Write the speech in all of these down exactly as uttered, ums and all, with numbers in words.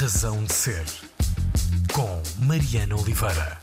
Razão de Ser, com Mariana Oliveira.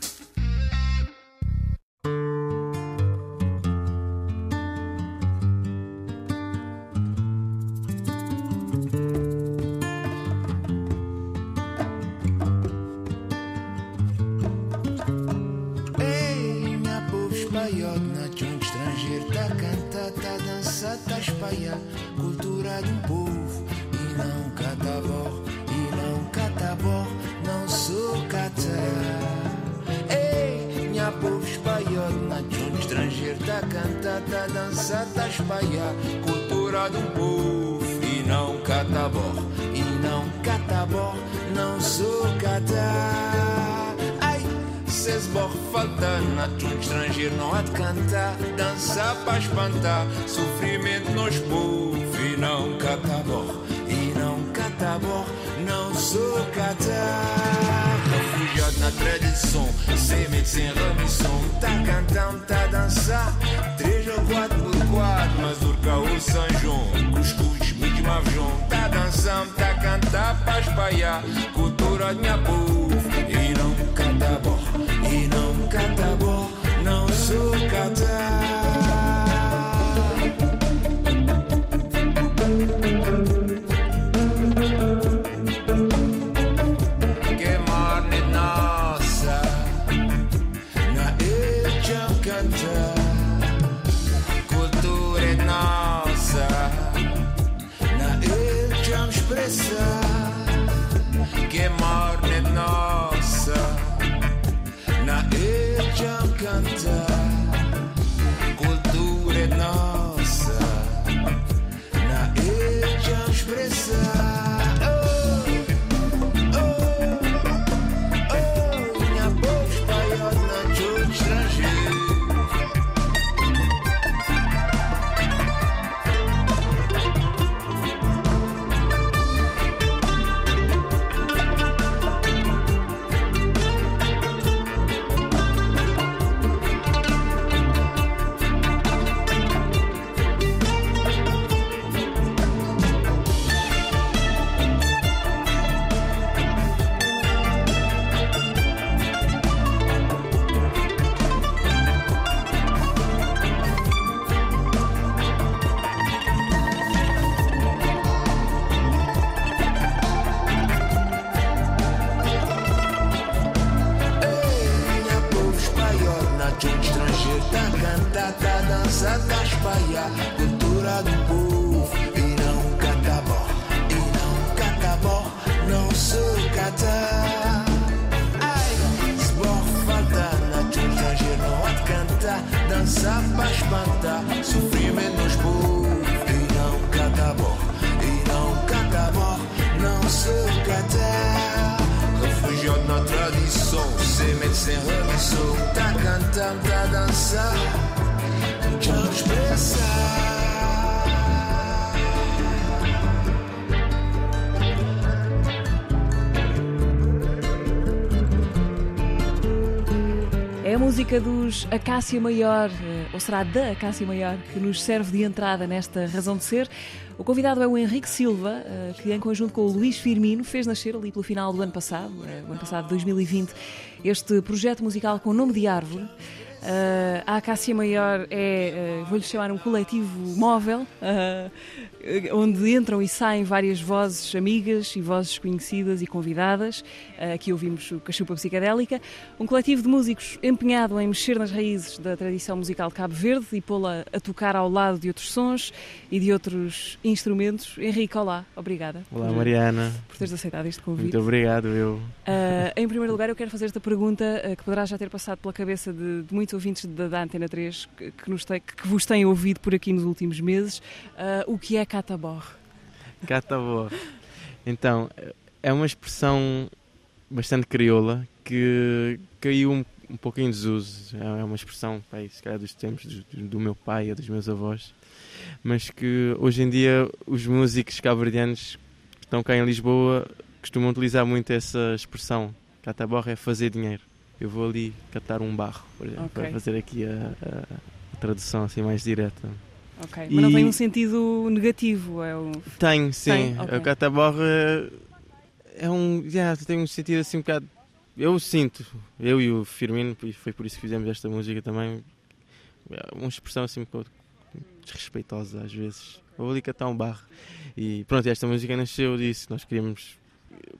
Para espantar sofrimento nos povos, e não Cataborre, e não Cataborre, não sou Catar. Refugiado na tradição, sem medo, sem remissão, tá cantando, tá dançar, três ou quatro por quatro, mazurca ou São João, cuscuz, milho, mavjão, tá dançando, tá cantar, para espalhar, cultura de minha povo, e não Cataborre, e não Cataborre, não sou Catar. Música dos Acácia Maior, ou será da Acácia Maior, que nos serve de entrada nesta Razão de Ser. O convidado é o Henrique Silva, que em conjunto com o Luís Firmino fez nascer ali pelo final do ano passado, o ano passado, dois mil e vinte, este projeto musical com o nome de Árvore. Uh, a Acácia Maior é, uh, vou-lhe chamar, um coletivo móvel, uh, onde entram e saem várias vozes amigas e vozes conhecidas e convidadas. Uh, aqui ouvimos o Cachupa Psicadélica, um coletivo de músicos empenhado em mexer nas raízes da tradição musical de Cabo Verde e pô-la a tocar ao lado de outros sons e de outros instrumentos. Henrique, olá, obrigada. Olá, por, Mariana. Por teres aceitado este convite. Muito obrigado, eu. Uh, em primeiro lugar, eu quero fazer esta pergunta uh, que poderá já ter passado pela cabeça de, de muitos ouvintes da, da Antena três que, que, nos te, que vos têm ouvido por aqui nos últimos meses. Uh, o que é Cataborre? Cataborre. Então, é uma expressão bastante crioula que caiu um, um pouco em desuso. É uma expressão, pai, se calhar dos tempos do, do meu pai e dos meus avós, mas que hoje em dia os músicos cabo-verdianos que estão cá em Lisboa costumam utilizar muito essa expressão. Cataborre é fazer dinheiro. Eu vou ali catar um barro, por exemplo, okay, para fazer aqui a, a, a tradução assim mais direta. Ok, e... mas não tem um sentido negativo? É o... Tem, sim. Tem? Okay. O cataborre é um, yeah, tem um sentido assim um bocado, eu sinto, eu e o Firmino, e foi por isso que fizemos esta música também, uma expressão assim um pouco desrespeitosa às vezes, vou ali catar um barro, e pronto, esta música nasceu disso, nós queríamos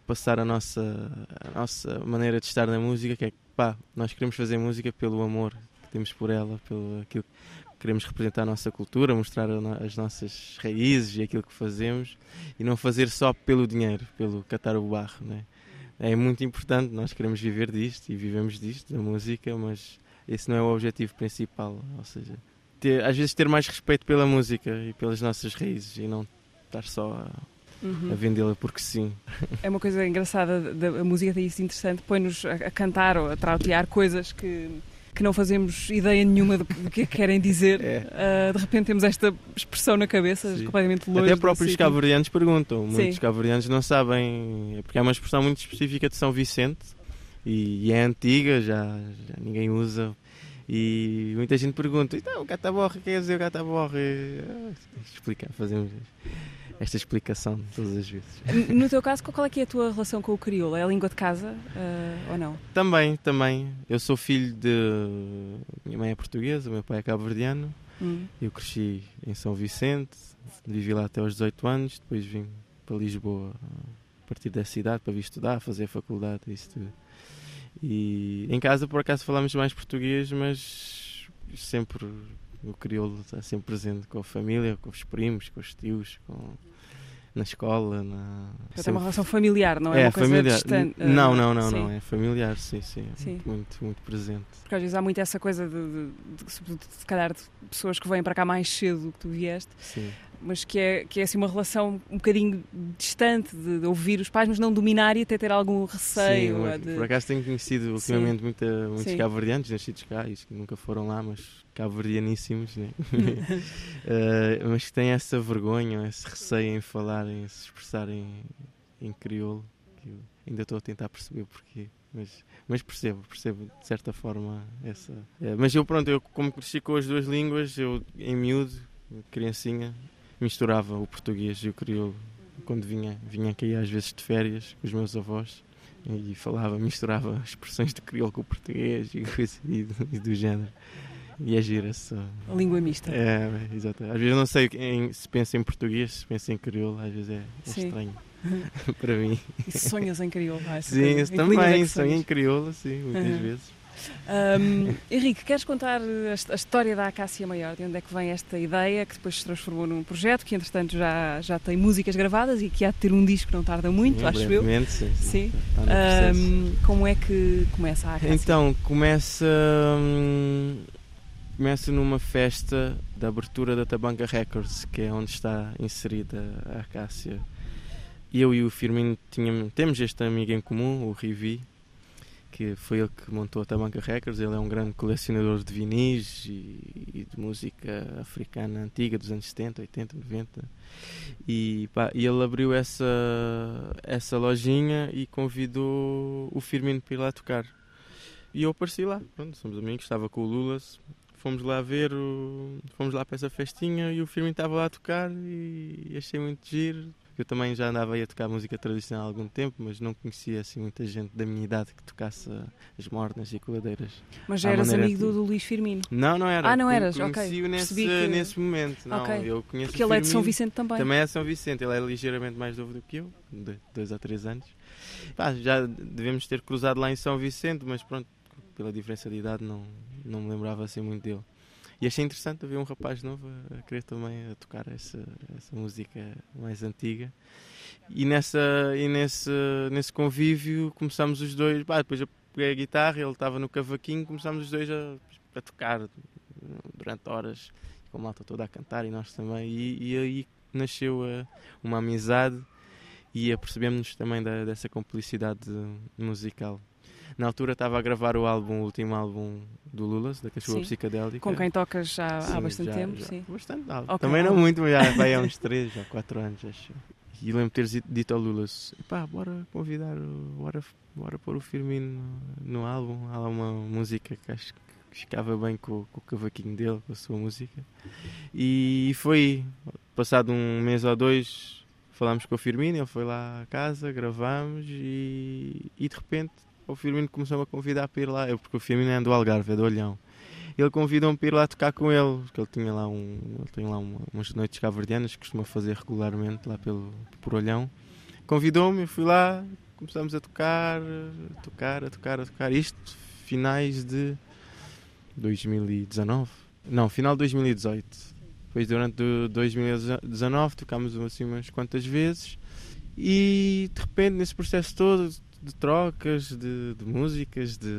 passar a nossa, a nossa maneira de estar na música, que é que pá, nós queremos fazer música pelo amor que temos por ela, pelo aquilo que queremos representar a nossa cultura, mostrar as nossas raízes e aquilo que fazemos, e não fazer só pelo dinheiro, pelo catar o barro, né? É muito importante, nós queremos viver disto e vivemos disto, da música, mas esse não é o objetivo principal, ou seja, ter, às vezes ter mais respeito pela música e pelas nossas raízes e não estar só a Uhum. a vendê-la porque sim. É uma coisa engraçada, a música tem isso interessante, põe-nos a cantar ou a trautear coisas que, que não fazemos ideia nenhuma do que querem dizer. É. Uh, de repente temos esta expressão na cabeça, sim, completamente longe. Até próprios cabo-verdianos perguntam, muitos cabo-verdianos não sabem, porque é uma expressão muito específica de São Vicente e, e é antiga, já, já ninguém usa. E muita gente pergunta, então o Cataborre, quer dizer o Cataborre? Ah, explicar, fazemos esta explicação todas as vezes. No teu caso, qual é, que é a tua relação com o crioulo? É a língua de casa uh, ou não? Também, também. Eu sou filho de... Minha mãe é portuguesa, meu pai é cabo-verdiano. Hum. Eu cresci em São Vicente, vivi lá até aos dezoito anos, depois vim para Lisboa a partir da cidade para vir estudar, fazer faculdade, isso tudo. E em casa, por acaso, falamos mais português, mas sempre... O crioulo está sempre presente com a família, com os primos, com os tios, com... na escola. Na... É sempre... uma relação familiar, não é, é uma coisa familiar. Distante? Não, não, não, não, é familiar, sim, sim, sim. Muito, muito, muito presente. Porque às vezes há muito essa coisa, de, sobretudo, de, de, se calhar, de pessoas que vêm para cá mais cedo do que tu vieste, sim, mas que é, que é assim uma relação um bocadinho distante de, de ouvir os pais, mas não dominar e até ter algum receio. Sim, de... Por acaso tenho conhecido ultimamente muita, muitos cabo-verdianos, nascidos cá, e que nunca foram lá, mas cabo-verdianíssimos, né? uh, mas que têm essa vergonha, esse receio em falar, em se expressar em, em crioulo, que eu ainda estou a tentar perceber porquê. Mas, mas percebo, percebo de certa forma essa... É, mas eu, pronto, eu como cresci com as duas línguas, eu em miúdo, criancinha, misturava o português e o crioulo quando vinha, vinha aqui às vezes de férias com os meus avós e falava, misturava expressões de crioulo com o português e coisa e do, e do género. E é gira essa... A língua mista. É, exato. Às vezes eu não sei em, se pensa em português, se pensa em crioulo, às vezes é, é estranho para mim. E sonhas em crioulo? Ah, sim, que... também é sonho em crioulo, sim, muitas uhum. vezes. Um, Henrique, queres contar a, a história da Acácia Maior? De onde é que vem esta ideia que depois se transformou num projeto que, entretanto, já, já tem músicas gravadas e que há de ter um disco que não tarda muito, sim, acho eu. Sim, sim. sim. Um, como é que começa a Acácia? Então, começa, hum, começa numa festa da abertura da Tabanka Records, que é onde está inserida a Acácia. Eu e o Firmino tínhamos, temos este amigo em comum, o Rivi, que foi ele que montou a Tabanka Records. Ele é um grande colecionador de vinis e, e de música africana antiga dos anos setenta, oitenta, noventa e, pá, e ele abriu essa, essa lojinha e convidou o Firmino para ir lá tocar e eu apareci lá, pronto, somos amigos, estava com o Lulas, fomos lá ver o, fomos lá para essa festinha e o Firmino estava lá a tocar e achei muito giro. Eu também já andava aí a tocar música tradicional há algum tempo, mas não conhecia assim muita gente da minha idade que tocasse as mornas e coladeiras. Mas já eras amigo de... do, do Luís Firmino? Não, não era. Ah, não eras? Ok. Conheci-o nesse, que... nesse momento. Não, okay. Eu conheço porque ele Firmino, é de São Vicente também. Também é de São Vicente. Ele é ligeiramente mais novo do que eu, de dois a três anos. Pá, já devemos ter cruzado lá em São Vicente, mas pronto, pela diferença de idade não, não me lembrava assim muito dele. E achei interessante ver um rapaz novo a querer também a tocar essa, essa música mais antiga. E, nessa, e nesse, nesse convívio começámos os dois... Bah, depois eu peguei a guitarra, ele estava no cavaquinho, começámos os dois a, a tocar durante horas, com a malta toda a cantar e nós também. E, e aí nasceu uma amizade e apercebemos-nos também da, dessa complicidade musical. Na altura estava a gravar o álbum, o último álbum do Lulas, da Cachupa Psicadélica. Com quem tocas já sim, há bastante já, tempo? Já, sim, bastante. Okay. Também não muito, mas já vai há uns três ou quatro anos, acho. E lembro de teres dito ao Lulas, pá, bora convidar, bora, bora pôr o Firmino no, no álbum. Há lá uma música que acho que ficava bem com, com o cavaquinho dele, com a sua música. E foi, passado um mês ou dois, falámos com o Firmino, ele foi lá a casa, gravámos e, e de repente o Firmino começou-me a convidar para ir lá, eu, porque o Firmino é do Algarve, é do Olhão. Ele convidou-me para ir lá tocar com ele, porque ele tinha lá, um, ele tinha lá uma, umas noites cabo-verdianas que costuma fazer regularmente lá pelo, por Olhão. Convidou-me, eu fui lá, começámos a tocar, a tocar, a tocar, a tocar. Isto, finais de dois mil e dezanove? Não, final de dois mil e dezoito. Depois, durante dois mil e dezanove, tocámos assim umas quantas vezes e, de repente, nesse processo todo de trocas, de, de músicas, de...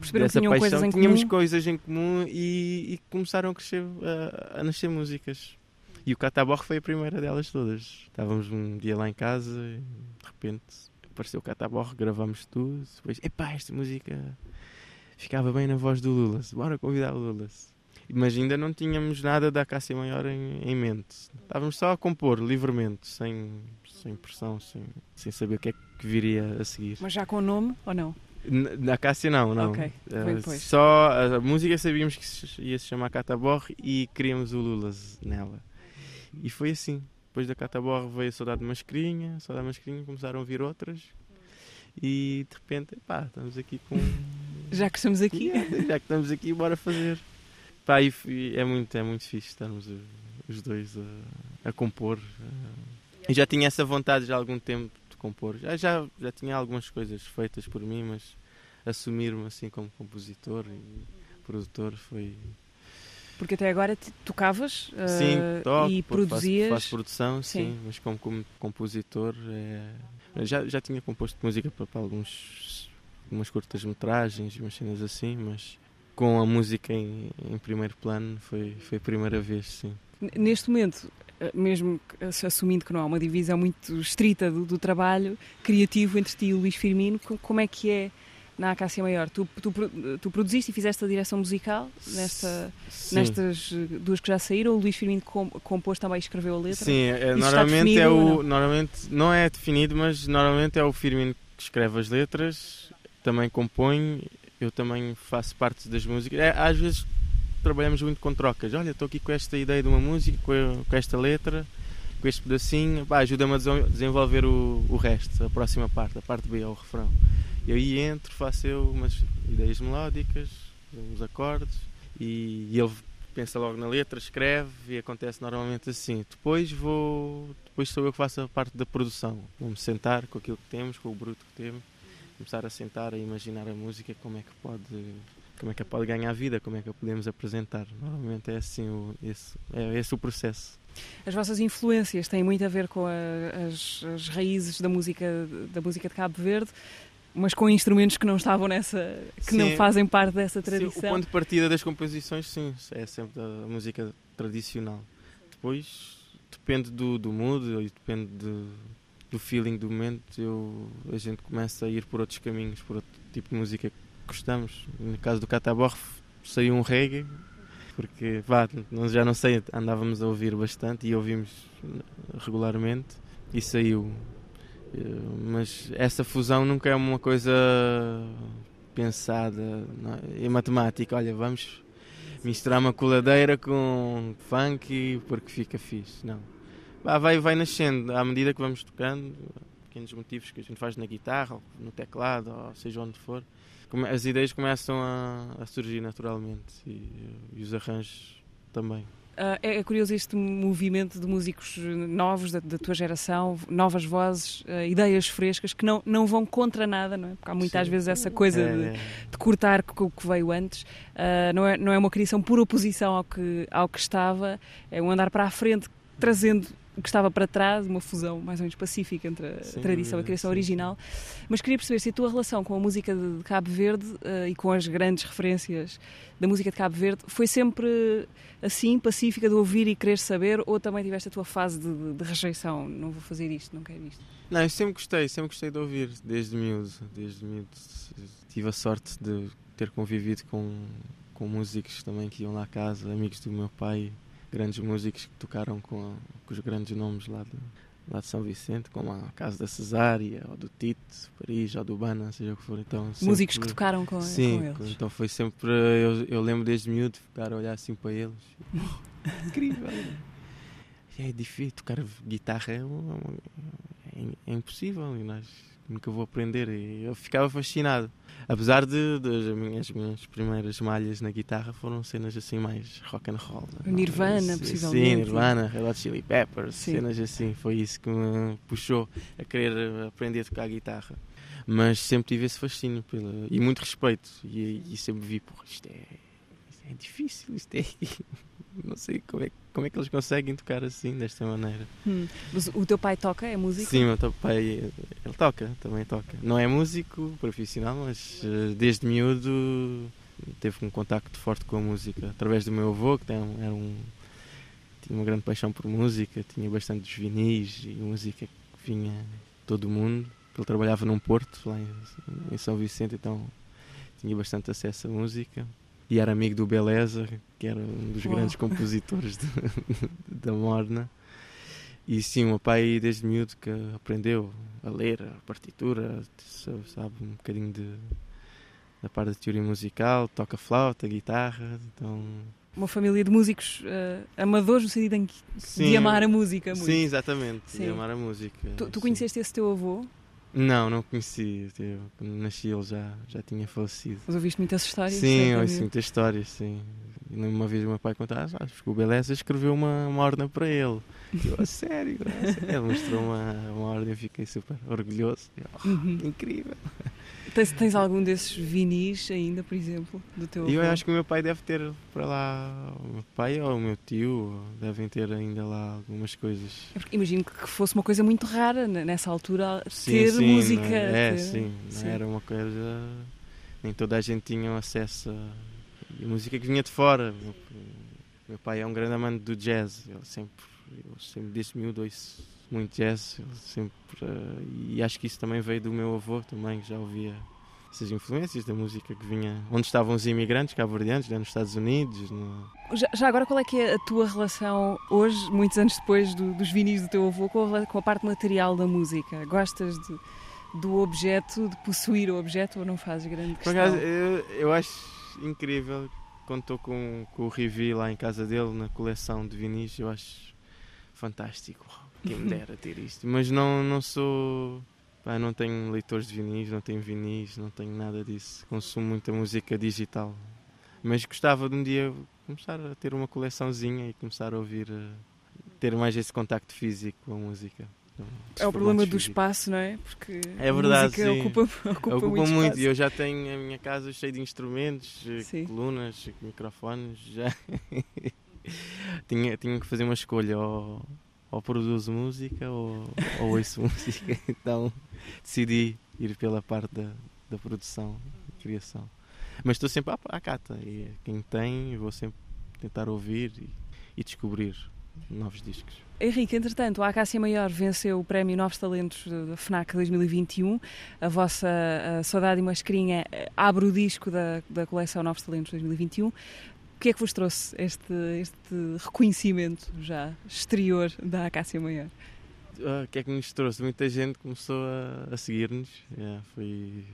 Perceberam que tinham paixão, coisas em comum. Tínhamos coisas em comum e, e começaram a, crescer, a, a nascer músicas. E o Cataborre foi a primeira delas todas. Estávamos um dia lá em casa e de repente apareceu o Cataborre, gravámos tudo. Depois, epá, esta música ficava bem na voz do Lulas. Bora convidar o Lulas. Mas ainda não tínhamos nada da Acácia Maior em, em mente. Estávamos só a compor livremente, sem, sem pressão, sem, sem saber o que é que viria a seguir. Mas já com o nome ou não? Na Acácia não, não. Okay. Uh, só a música sabíamos que ia se chamar Cataborre e queríamos o Lulas nela. E foi assim. Depois da Cataborre veio a Saudade de Mascarinha, Saudade de Mascarinha, começaram a vir outras e de repente, pá, estamos aqui com... Já que estamos aqui. Já que estamos aqui, bora fazer. Pá, e é muito, é muito fixe estarmos os dois a, a compor. Eu já tinha essa vontade já há algum tempo. compor. Já, já, já tinha algumas coisas feitas por mim, mas assumir-me assim como compositor e produtor foi... Porque até agora tocavas uh, sim, toco, e produzias... Sim, faço produção, sim. sim, mas como, como compositor... É... Já, já tinha composto música para, para alguns, algumas curtas-metragens, umas cenas assim, mas com a música em, em primeiro plano foi, foi a primeira vez, sim. Neste momento... mesmo assumindo que não há uma divisão muito estrita do, do trabalho criativo entre ti e o Luís Firmino, como é que é na Acácia Maior? Tu, tu, tu produziste e fizeste a direção musical nesta, nestas duas que já saíram, ou o Luís Firmino compôs também e escreveu a letra? Sim, é, normalmente, é o, não? normalmente não é definido, mas normalmente é o Firmino que escreve as letras, também compõe, eu também faço parte das músicas, é, às vezes trabalhamos muito com trocas. Olha, estou aqui com esta ideia de uma música, com esta letra, com este pedacinho, pá, ajuda-me a desenvolver o, o resto, a próxima parte, a parte B, ao refrão. E aí entro, faço eu umas ideias melódicas, uns acordes, e, e ele pensa logo na letra, escreve, e acontece normalmente assim. Depois vou, depois sou eu que faço a parte da produção. Vou-me sentar com aquilo que temos, com o bruto que temos, começar a sentar, a imaginar a música, como é que pode... como é que pode ganhar vida, como é que a podemos apresentar. Normalmente é assim o, esse, é esse o processo. As vossas influências têm muito a ver com a, as, as raízes da música, da música de Cabo Verde, mas com instrumentos que não estavam nessa, que sim, não fazem parte dessa tradição. Sim, o ponto de partida das composições, sim, é sempre a música tradicional. Depois depende do, do mood e depende de, do feeling do momento, eu, a gente começa a ir por outros caminhos, por outro tipo de música gostamos. No caso do Cataborre saiu um reggae, porque vá, já não sei, andávamos a ouvir bastante e ouvimos regularmente e saiu. Mas essa fusão nunca é uma coisa pensada em matemática. Olha, vamos misturar uma coladeira com funk porque fica fixe. Não. Vai, vai nascendo à medida que vamos tocando, pequenos motivos que a gente faz na guitarra, ou no teclado, ou seja onde for. As ideias começam a, a surgir naturalmente e, e os arranjos também. É, é curioso este movimento de músicos novos, da, da tua geração, novas vozes, uh, ideias frescas que não, não vão contra nada, não é? Porque há muitas Sim. vezes essa coisa é. de, de cortar o que veio antes, uh, não, é, não é uma criação por oposição ao que, ao que estava, é um andar para a frente, trazendo o que estava para trás, uma fusão mais ou menos pacífica entre a sim, tradição e a criação sim. original. Mas queria perceber se a tua relação com a música de Cabo Verde uh, e com as grandes referências da música de Cabo Verde foi sempre assim, pacífica, de ouvir e querer saber, ou também tiveste a tua fase de, de rejeição, não vou fazer isto, não quero isto? Não, eu sempre gostei, sempre gostei de ouvir, desde miúdo. Desde miúdo tive a sorte de ter convivido com, com músicos também que iam lá a casa, amigos do meu pai, grandes músicos que tocaram com, com os grandes nomes lá de, lá de São Vicente, como a casa da Cesária, ou do Tito Paris, ou do Bana, seja o que for. Então, sempre, músicos que tocaram com, sim, com eles. Então foi sempre, eu, eu lembro desde miúdo de ficar a olhar assim para eles. Incrível! é difícil tocar guitarra, é, é, é impossível e nós nunca vou aprender. E eu ficava fascinado, apesar de, de as, minhas, as minhas primeiras malhas na guitarra foram cenas assim mais rock and roll, não? Nirvana, não, possivelmente. Sim, Nirvana, Red Hot Chili Peppers, sim, cenas assim. Foi isso que me puxou a querer aprender a tocar guitarra. Mas sempre tive esse fascínio pela, e muito respeito, e, e sempre vi, porra, isto é, isto é difícil, isto é... não sei como é, como é que eles conseguem tocar assim, desta maneira. Hum. Mas o teu pai toca, é músico? Sim, o meu pai, ele toca, também toca. Não é músico profissional, mas desde miúdo teve um contacto forte com a música, através do meu avô, que tem, era um, tinha uma grande paixão por música, tinha bastante dos vinis e música que vinha de todo o mundo. Ele trabalhava num porto, lá em, em São Vicente, então tinha bastante acesso à música. E era amigo do Beleza, que era um dos oh. grandes compositores de, de, da Morna. E sim, o meu pai desde miúdo que aprendeu a ler a partitura, sabe um bocadinho de, da parte da teoria musical, toca flauta, guitarra, então... Uma família de músicos uh, amadores no sentido em que, sim, de amar a música muito. Sim, exatamente, sim, de amar a música. Tu, tu conheceste esse teu avô? Não, não conheci. Eu, quando nasci ele já, já tinha falecido. Mas ouviste muitas histórias? Sim, né, ouvi muitas histórias, sim. E uma vez o meu pai contava, ah, acho que o Beleza escreveu uma, uma ordem para ele. E eu, a sério? Ele mostrou uma, uma ordem e fiquei super orgulhoso. Eu, oh, uhum. Incrível! Tens, tens algum desses vinis ainda, por exemplo, do teu avô? Eu acho que o meu pai deve ter para lá, o meu pai ou o meu tio devem ter ainda lá algumas coisas. É porque imagino que fosse uma coisa muito rara nessa altura, sim, ter sim, música. Não, é, ter... sim, sim. Não era uma coisa... Nem toda a gente tinha acesso a música que vinha de fora. Meu, meu pai é um grande amante do jazz, ele sempre, eu sempre disse miúdo isso. Muito jazz, sempre, uh, e acho que isso também veio do meu avô, também já ouvia essas influências da música que vinha, onde estavam os imigrantes cabo-verdianos, né, nos Estados Unidos. No... Já, já agora, qual é que é a tua relação hoje, muitos anos depois do, dos vinis do teu avô, com a, com a parte material da música? Gostas de, do objeto, de possuir o objeto, ou não fazes grande questão? Por acaso, eu, eu acho incrível, quando estou com, com o Rivi lá em casa dele, na coleção de vinis, eu acho fantástico. Quem me dera ter isto, mas não, não sou, pá, não tenho leitores de vinis, não tenho vinis, não tenho nada disso, consumo muita música digital, mas gostava de um dia começar a ter uma coleçãozinha e começar a ouvir, ter mais esse contacto físico com a música. É o problema do espaço, não é? Porque é verdade, a música ocupa, ocupa, ocupa muito, muito. E eu já tenho a minha casa cheia de instrumentos, sim, colunas, microfones, já tinha, tinha que fazer uma escolha, ou... ou produzo música ou, ou ouço música, então decidi ir pela parte da, da produção e criação. Mas estou sempre à, à cata, e quem tem, vou sempre tentar ouvir e, e descobrir novos discos. Henrique, entretanto, a Acácia Maior venceu o Prémio Novos Talentos da FNAC dois mil e vinte e um. A vossa a Saudade de Mascarinha abre o disco da, da coleção Novos Talentos dois mil e vinte e um. O que é que vos trouxe este, este reconhecimento já exterior da Acácia Maior? O uh, que é que nos trouxe? Muita gente começou a, a seguir-nos. Yeah, foi...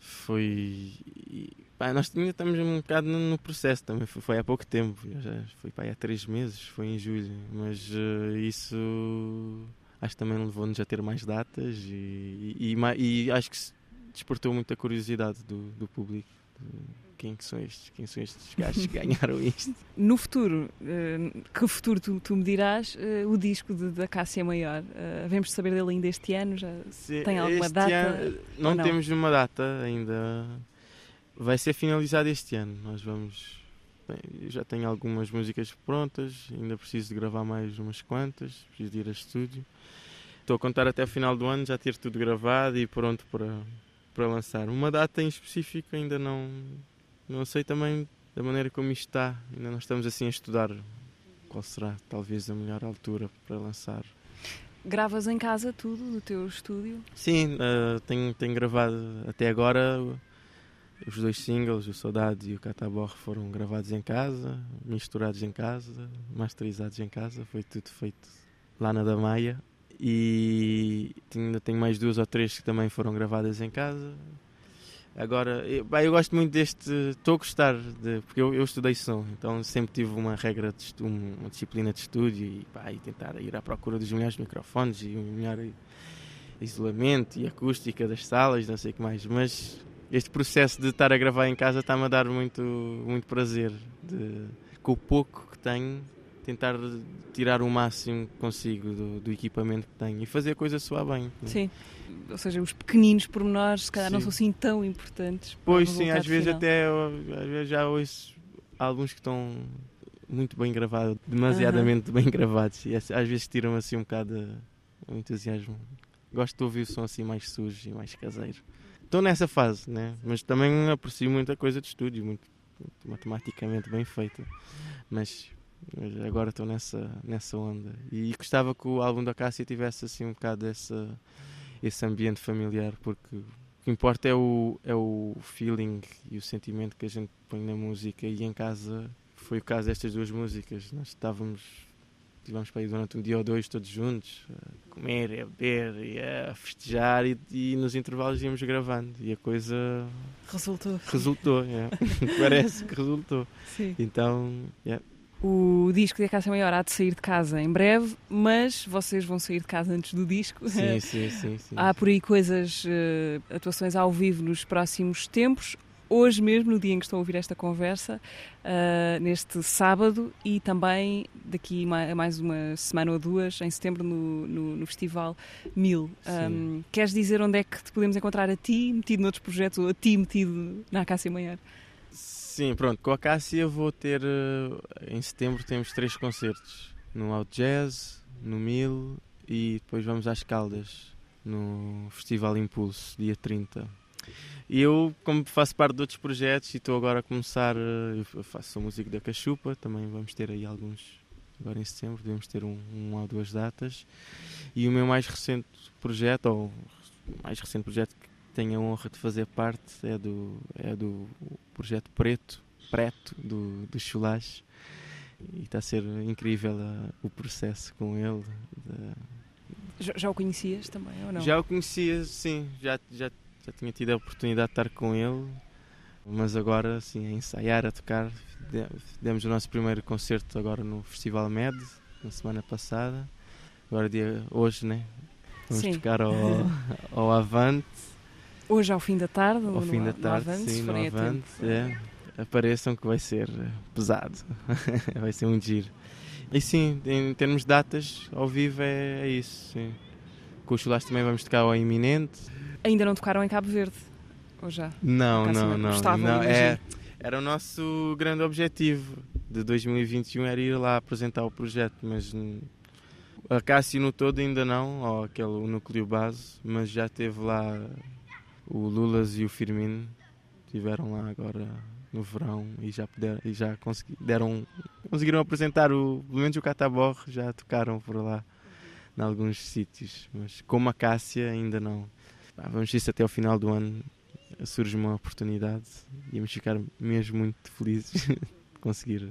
foi e, pá, nós ainda estamos um bocado no, no processo também. Foi, foi há pouco tempo. Eu já fui, pá, há três meses, foi em julho. Mas uh, isso acho que também levou-nos a ter mais datas e, e, e, e acho que despertou muita curiosidade do, do público. De, Quem que são estes? Quem são estes gajos que ganharam isto? No futuro, que futuro tu, tu me dirás, o disco da Acácia Maior, vamos saber dele ainda este ano? Já se tem alguma data? Ano, não, não temos uma data ainda. Vai ser finalizado este ano. Nós vamos... Bem, já tenho algumas músicas prontas, ainda preciso de gravar mais umas quantas, preciso de ir a estúdio. Estou a contar até o final do ano já ter tudo gravado e pronto para, para lançar. Uma data em específico ainda não... Não sei também da maneira como isto está. Ainda não estamos assim a estudar qual será talvez a melhor altura para lançar. Gravas em casa tudo, no teu estúdio? Sim, uh, tenho, tenho gravado até agora. Os dois singles, o Saudade e o Cataborre, foram gravados em casa, misturados em casa, masterizados em casa. Foi tudo feito lá na Damaia. E ainda tenho mais duas ou três que também foram gravadas em casa. Agora, eu, bah, eu gosto muito deste, estou a gostar, de, porque eu, eu estudei som, então sempre tive uma regra, de estu, uma disciplina de estúdio e, bah, e tentar ir à procura dos melhores microfones e o melhor isolamento e acústica das salas, não sei o que mais, mas este processo de estar a gravar em casa está-me a dar muito, muito prazer, de, com o pouco que tenho, tentar tirar o máximo que consigo do, do equipamento que tenho e fazer a coisa soar bem. Sim, ou seja, os pequeninos pormenores se calhar sim. não são assim tão importantes. Pois sim, às vezes final. até às vezes já ouço alguns que estão muito bem gravados, demasiadamente uhum. bem gravados, e às vezes tiram-me assim um bocado o entusiasmo. Gosto de ouvir o som assim mais sujo e mais caseiro. Estou nessa fase, né? Mas também aprecio muita coisa de estúdio, muito, muito matematicamente bem feita, mas... agora estou nessa, nessa onda e gostava que o álbum da Acácia tivesse assim um bocado essa, esse ambiente familiar, porque o que importa é o, é o feeling e o sentimento que a gente põe na música, e em casa foi o caso destas duas músicas. Nós estávamos, estivemos para aí durante um dia ou dois todos juntos a comer, a beber e a festejar, e, e nos intervalos íamos gravando e a coisa resultou, resultou é. Parece que resultou. Sim. Então yeah. O disco de Acácia Maior há de sair de casa em breve, mas vocês vão sair de casa antes do disco. Sim, sim, sim, sim. Há por aí coisas, atuações ao vivo nos próximos tempos, hoje mesmo, no dia em que estão a ouvir esta conversa, neste sábado, e também daqui a mais uma semana ou duas, em setembro, no, no, no Festival Mil. Um, queres dizer onde é que te podemos encontrar a ti, metido noutros projetos, ou a ti metido na Acácia Maior? Sim, pronto, com a Acácia vou ter, em setembro temos três concertos, no Out Jazz, no Mil, e depois vamos às Caldas, no Festival Impulso, dia trinta. E eu, como faço parte de outros projetos e estou agora a começar, eu faço o músico da Cachupa, também vamos ter aí alguns, agora em setembro, devemos ter um, uma ou duas datas, e o meu mais recente projeto, ou mais recente projeto que tenho a honra de fazer parte, é do, é do projeto Preto, Preto, do, do Chulás, e está a ser incrível a, o processo com ele. Da... Já, já o conhecias também, ou não? Já o conhecia, sim, já, já, já tinha tido a oportunidade de estar com ele, mas agora, assim, a ensaiar, a tocar, demos o nosso primeiro concerto agora no Festival Med, na semana passada, agora dia, hoje, né? Vamos sim. tocar ao, ao Avante. Hoje ao fim da tarde, ao no, fim da tarde, no Avante, sim, se forem no Avante, é, apareçam que vai ser pesado, vai ser um giro. E sim, em termos de datas, ao vivo é, é isso, sim. Com os Lulas também vamos tocar ao Iminente. Ainda não tocaram em Cabo Verde? Ou já? Não, não, não. Gostavam, não é, era o nosso grande objetivo de dois mil e vinte e um, era ir lá apresentar o projeto, mas... a Acácia no todo ainda não, ou aquele, o núcleo base, mas já teve lá... O Lulas e o Firmino estiveram lá agora no verão e já, puderam, e já conseguiram, conseguiram apresentar, o, pelo menos o Cataborre, já tocaram por lá em alguns sítios, mas como a Acácia ainda não. Ah, vamos ver se até ao final do ano surge uma oportunidade e vamos ficar mesmo muito felizes de conseguir.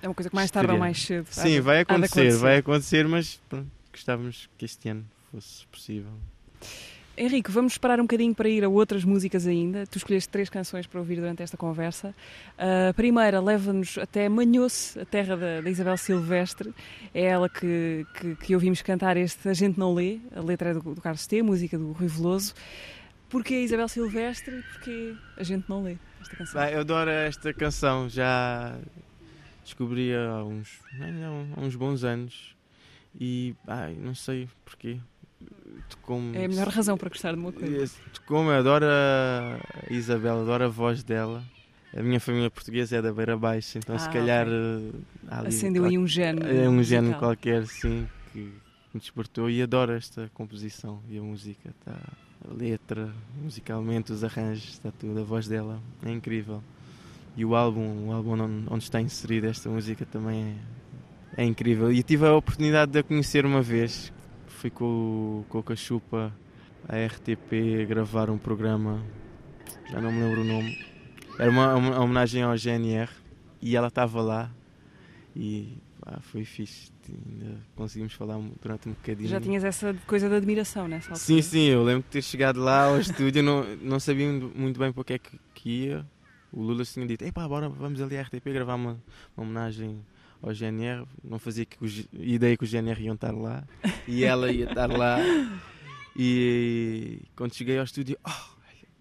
É uma coisa que mais tarde ou mais cedo. Sim, vai acontecer, acontecer, vai acontecer, mas pronto, gostávamos que este ano fosse possível. Henrique, vamos esperar um bocadinho para ir a outras músicas ainda. Tu escolheste três canções para ouvir durante esta conversa. A primeira leva-nos até Manhoce, a terra da, da Isabel Silvestre. É ela que, que, que ouvimos cantar este A Gente Não Lê. A letra é do, do Carlos T, a música do Rui Veloso. Porquê Isabel Silvestre? Porquê A Gente Não Lê esta canção? Ah, eu adoro esta canção. Já descobri há uns, há uns bons anos. E ai, não sei porquê. Como... é a melhor razão para gostar de uma coisa. Como eu adoro a Isabel, adoro a voz dela. A minha família portuguesa é da Beira Baixa, então ah, se calhar okay. acendeu aí um gene um gene qualquer, sim, que me despertou, e adoro esta composição e a música, tá, a letra, musicalmente, os arranjos, está tudo, a voz dela é incrível. E o álbum, o álbum onde está inserida esta música também é, é incrível. E tive a oportunidade de a conhecer uma vez. Fui com, com a Cachupa, a R T P, a gravar um programa, já não me lembro o nome, era uma, uma homenagem ao G N R, e ela estava lá, e Pá, foi fixe, ainda conseguimos falar durante um bocadinho. Já tinhas essa coisa de admiração nessa altura? Sim, sim, eu lembro de ter chegado lá ao estúdio, não, não sabia muito bem para o que é que, que ia. O Lulas tinha dito, epá, bora, vamos ali à R T P gravar uma, uma homenagem ao G N R. Não fazia que os, ideia que os G N R iam estar lá e ela ia estar lá. E quando cheguei ao estúdio, oh,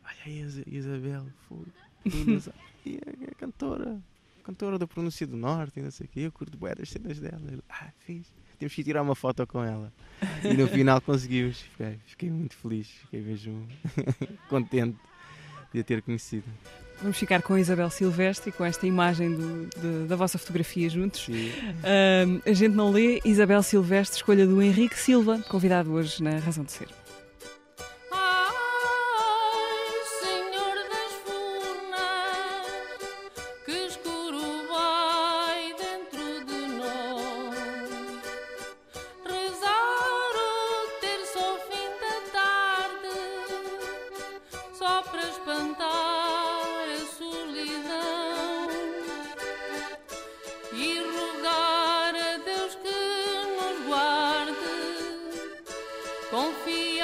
olha aí Isabel, Lulas, a cantora. cantora da pronúncia do norte, não sei o quê, eu curto bué das cenas dela. Ah, fiz. Temos que ir tirar uma foto com ela. E no final conseguimos. Fiquei, fiquei muito feliz, fiquei mesmo contente de a ter conhecido. Vamos ficar com a Isabel Silvestre, com esta imagem do, de, da vossa fotografia juntos. Um, a gente não lê. Isabel Silvestre, escolha do Henrique Silva, convidado hoje na Razão de Ser. Confia.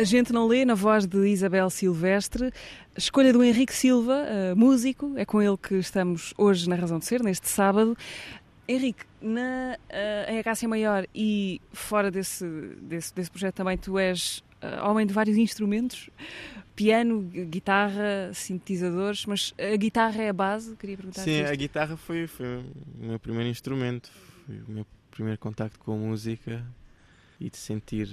A Gente Não Lê, na voz de Isabel Silvestre, escolha do Henrique Silva, uh, músico, é com ele que estamos hoje na Razão de Ser, neste sábado. Henrique, na, uh, em Acácia Maior e fora desse, desse, desse projeto também, tu és uh, homem de vários instrumentos, piano, guitarra, sintetizadores, mas a guitarra é a base, queria perguntar. Sim, a guitarra foi, foi o meu primeiro instrumento, foi o meu primeiro contacto com a música e de sentir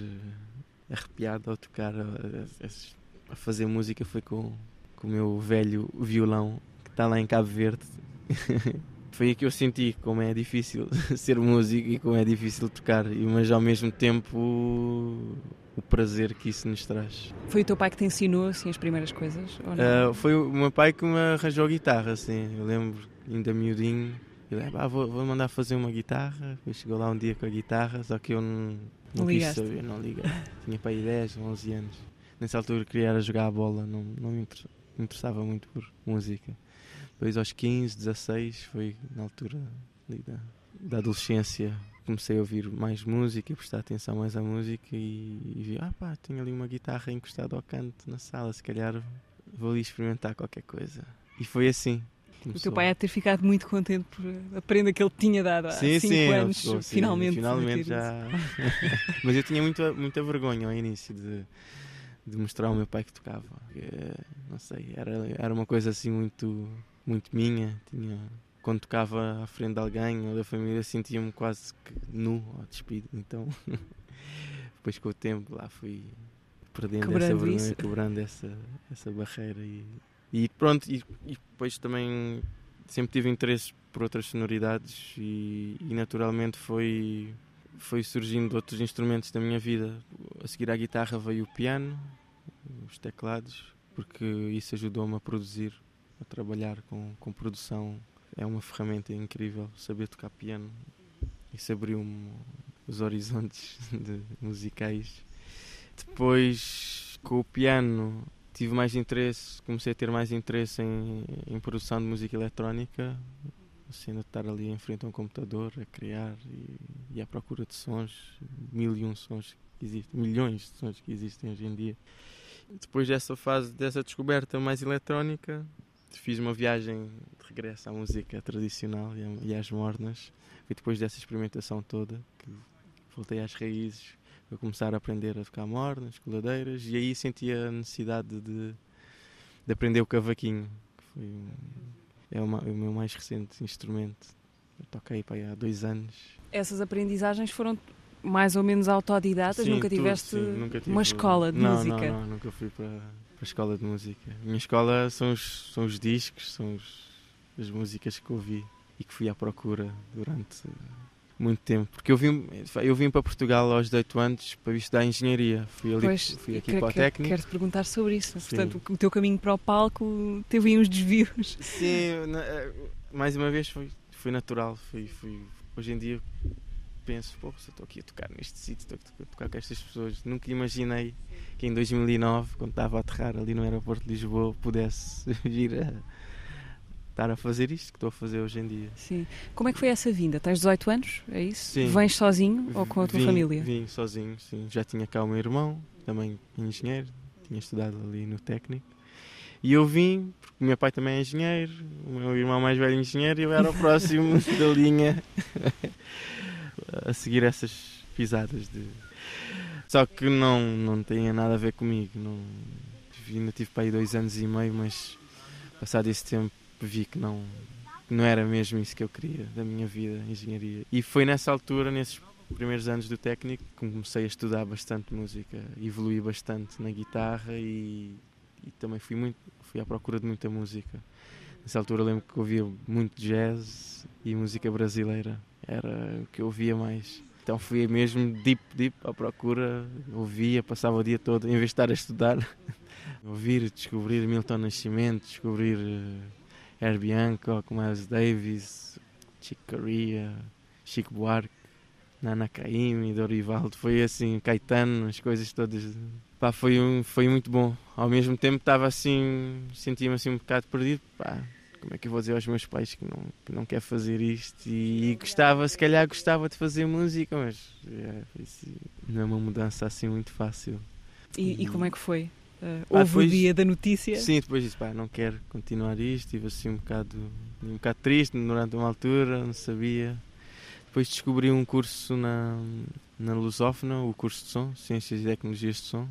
arrepiado ao tocar, a, a fazer música foi com, com o meu velho violão que está lá em Cabo Verde. Foi aí que eu senti como é difícil ser músico e como é difícil tocar, mas ao mesmo tempo o prazer que isso nos traz. Foi o teu pai que te ensinou assim, as primeiras coisas? Ou não? Uh, foi o meu pai que me arranjou a guitarra, assim. Eu lembro, ainda miudinho, eu lembro, ah, vou, vou mandar fazer uma guitarra. Depois chegou lá um dia com a guitarra, só que eu não... Não quis saber, não liga. Tinha para aí dez, onze anos. Nessa altura queria era jogar a bola, não, não me interessava muito por música. Depois aos quinze, dezasseis, foi na altura da, da adolescência, comecei a ouvir mais música, prestar atenção mais à música e, e vi, ah pá, tenho ali uma guitarra encostada ao canto na sala, se calhar vou ali experimentar qualquer coisa. E foi assim. Começou. O teu pai é ter ficado muito contente por a prenda que ele tinha dado há cinco anos, eu, eu, sim, finalmente. finalmente já... Mas eu tinha muita, muita vergonha ao início de, de mostrar ao meu pai que tocava. Porque, não sei, era, era uma coisa assim muito, muito minha. Tinha, quando tocava à frente de alguém ou da família sentia-me quase que nu ou despido. Então, depois com o tempo lá fui perdendo cobrando essa vergonha, isso. cobrando essa, essa barreira e... E pronto, e, e depois também sempre tive interesse por outras sonoridades e, e naturalmente foi, foi surgindo outros instrumentos da minha vida. A seguir à guitarra veio o piano, os teclados, porque isso ajudou-me a produzir, a trabalhar com, com produção. É uma ferramenta incrível saber tocar piano. Isso abriu-me os horizontes de musicais. Depois, com o piano... Tive mais interesse, comecei a ter mais interesse em, em produção de música eletrónica, sendo assim, estar ali em frente a um computador, a criar e, e à procura de sons, mil e um sons que existem, milhões de sons que existem hoje em dia. Depois dessa fase, dessa descoberta mais eletrónica, fiz uma viagem de regresso à música tradicional e, e às mornas. E depois dessa experimentação toda, que voltei às raízes, a começar a aprender a tocar mornas, coladeiras, e aí senti a necessidade de, de aprender o cavaquinho, que foi um, é uma, o meu mais recente instrumento. Eu toquei para aí há dois anos. Essas aprendizagens foram mais ou menos autodidatas? Sim, nunca tiveste tudo, sim, nunca tive uma escola de não, música? Não, não, nunca fui para, para a escola de música. A minha escola são os, são os discos, são os, as músicas que ouvi e que fui à procura durante... muito tempo, porque eu vim, eu vim para Portugal aos dezoito anos para estudar engenharia. Fui ali, pois, fui aqui quer, para o técnico. Quero-te perguntar sobre isso. Sim. Portanto, o teu caminho para o palco teve aí uns desvios. Sim, na, mais uma vez foi, foi natural. Foi, foi, hoje em dia penso, pô, estou aqui a tocar neste sítio, estou aqui a tocar com estas pessoas. Nunca imaginei que em dois mil e nove, quando estava a aterrar ali no aeroporto de Lisboa, pudesse vir a... estar a fazer isto que estou a fazer hoje em dia. Sim. Como é que foi essa vinda? Tens dezoito anos, é isso? Sim. Vens sozinho ou com a tua vim, família? Vim sozinho, sim. Já tinha cá o meu irmão, também engenheiro, tinha estudado ali no técnico. E eu vim, porque o meu pai também é engenheiro, o meu irmão mais velho é engenheiro e eu era o próximo da linha a seguir essas pisadas. De... Só que não, não tinha nada a ver comigo. Não... Ainda tive para aí dois anos e meio, mas passado esse tempo vi que não, não era mesmo isso que eu queria da minha vida, engenharia. E foi nessa altura, nesses primeiros anos do técnico, que comecei a estudar bastante música, evoluí bastante na guitarra e, e também fui, muito, fui à procura de muita música. Nessa altura lembro que ouvia muito jazz e música brasileira, era o que eu ouvia mais. Então fui mesmo deep, deep à procura, ouvia, passava o dia todo, em vez de estar a estudar, ouvir, descobrir Milton Nascimento, descobrir... Herbie Hancock, Miles Davis, Chick Corea, Chico Buarque, Nana Caymmi, Dorivaldo, foi assim, Caetano, as coisas todas. Pá, foi, um, foi muito bom. Ao mesmo tempo estava assim, sentia-me assim um bocado perdido. Pá, como é que eu vou dizer aos meus pais que não, que não quero fazer isto? E, e gostava, se calhar gostava de fazer música, mas é, foi assim, não é uma mudança assim muito fácil. E, e como é que foi? Uh, houve ah, depois, o dia da notícia? Sim, depois disse, pá, não quero continuar isto. Estive assim um bocado, um bocado triste durante uma altura, não sabia. Depois descobri um curso na, na Lusófona, o curso de som, Ciências e Tecnologias de Som.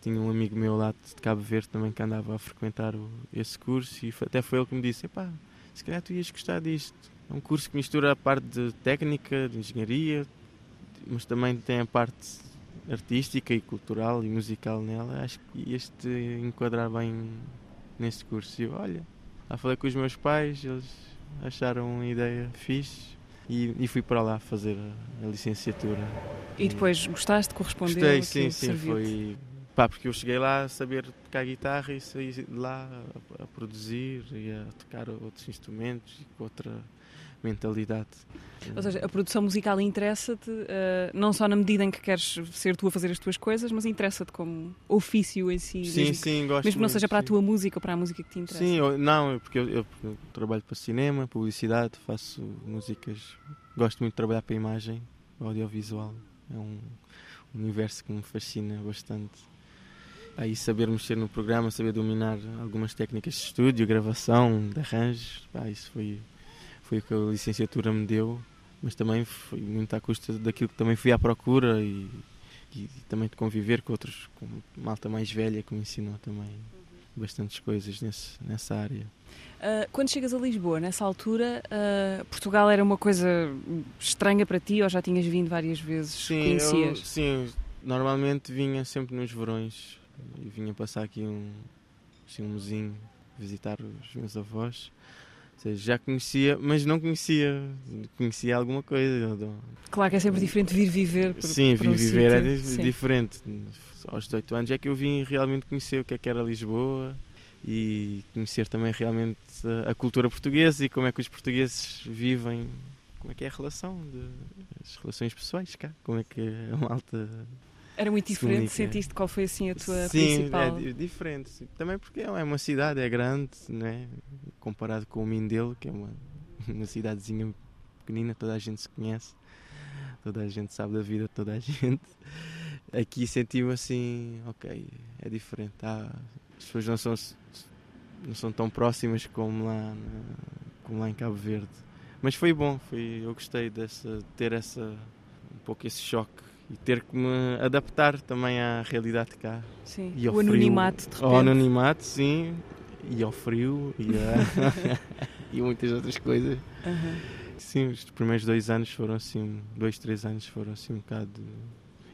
Tinha um amigo meu lá de Cabo Verde também que andava a frequentar o, esse curso, e até foi ele que me disse, epá, se calhar tu ias gostar disto. É um curso que mistura a parte de técnica, de engenharia, mas também tem a parte artística e cultural e musical nela. Acho que ias-te enquadrar bem nesse curso. E eu, olha, lá falei com os meus pais, eles acharam uma ideia fixe. E, e fui para lá fazer a, a licenciatura. E depois gostaste de corresponder? Gostei, sim, sim, foi... Pá, porque eu cheguei lá a saber tocar guitarra e saí de lá a, a produzir e a tocar outros instrumentos e com outra mentalidade. Ou seja, a produção musical interessa-te, uh, não só na medida em que queres ser tu a fazer as tuas coisas, mas interessa-te como ofício em si. Sim, mesmo, sim, gosto. Mesmo que não seja muito, para a tua sim. música ou para a música que te interessa. Sim, eu, não, porque eu, eu, eu trabalho para cinema, publicidade, faço músicas, gosto muito de trabalhar para imagem, audiovisual. É um universo que me fascina bastante. Aí saber mexer no programa, saber dominar algumas técnicas de estúdio, gravação, de arranjos, pá, isso foi... Foi o que a licenciatura me deu, mas também foi muito à custa daquilo que também fui à procura e, e, e também de conviver com outros, com malta mais velha que me ensinou também bastantes coisas nesse, nessa área. Uh, quando chegas a Lisboa, nessa altura, uh, Portugal era uma coisa estranha para ti ou já tinhas vindo várias vezes? Sim, conhecias? Eu, sim, normalmente vinha sempre nos verões e vinha passar aqui um, assim, um mesinho, visitar os meus avós. Ou seja, já conhecia, mas não conhecia, conhecia alguma coisa. Claro que é sempre diferente vir viver. Por, sim, vir viver é sim. diferente. Aos dezoito anos é que eu vim realmente conhecer o que é que era Lisboa e conhecer também realmente a cultura portuguesa e como é que os portugueses vivem, como é que é a relação, de, as relações pessoais cá, como é que a malta... Era muito diferente, sentiste qual foi assim a tua sim, principal? Sim, é diferente. Também porque é uma cidade, é grande, né? Comparado com o Mindelo, que é uma, uma cidadezinha pequenina, toda a gente se conhece, toda a gente sabe da vida, toda a gente. Aqui senti-me assim, ok, é diferente. Ah, as pessoas não são, não são tão próximas como lá, como lá em Cabo Verde. Mas foi bom, foi, eu gostei de ter essa, um pouco esse choque. E ter que me adaptar também à realidade cá. Sim, e ao o frio, anonimato de repente. Ao anonimato, sim, e ao frio, e, a... e muitas outras coisas. Uhum. Sim, os primeiros dois anos foram assim, dois, três anos foram assim um bocado...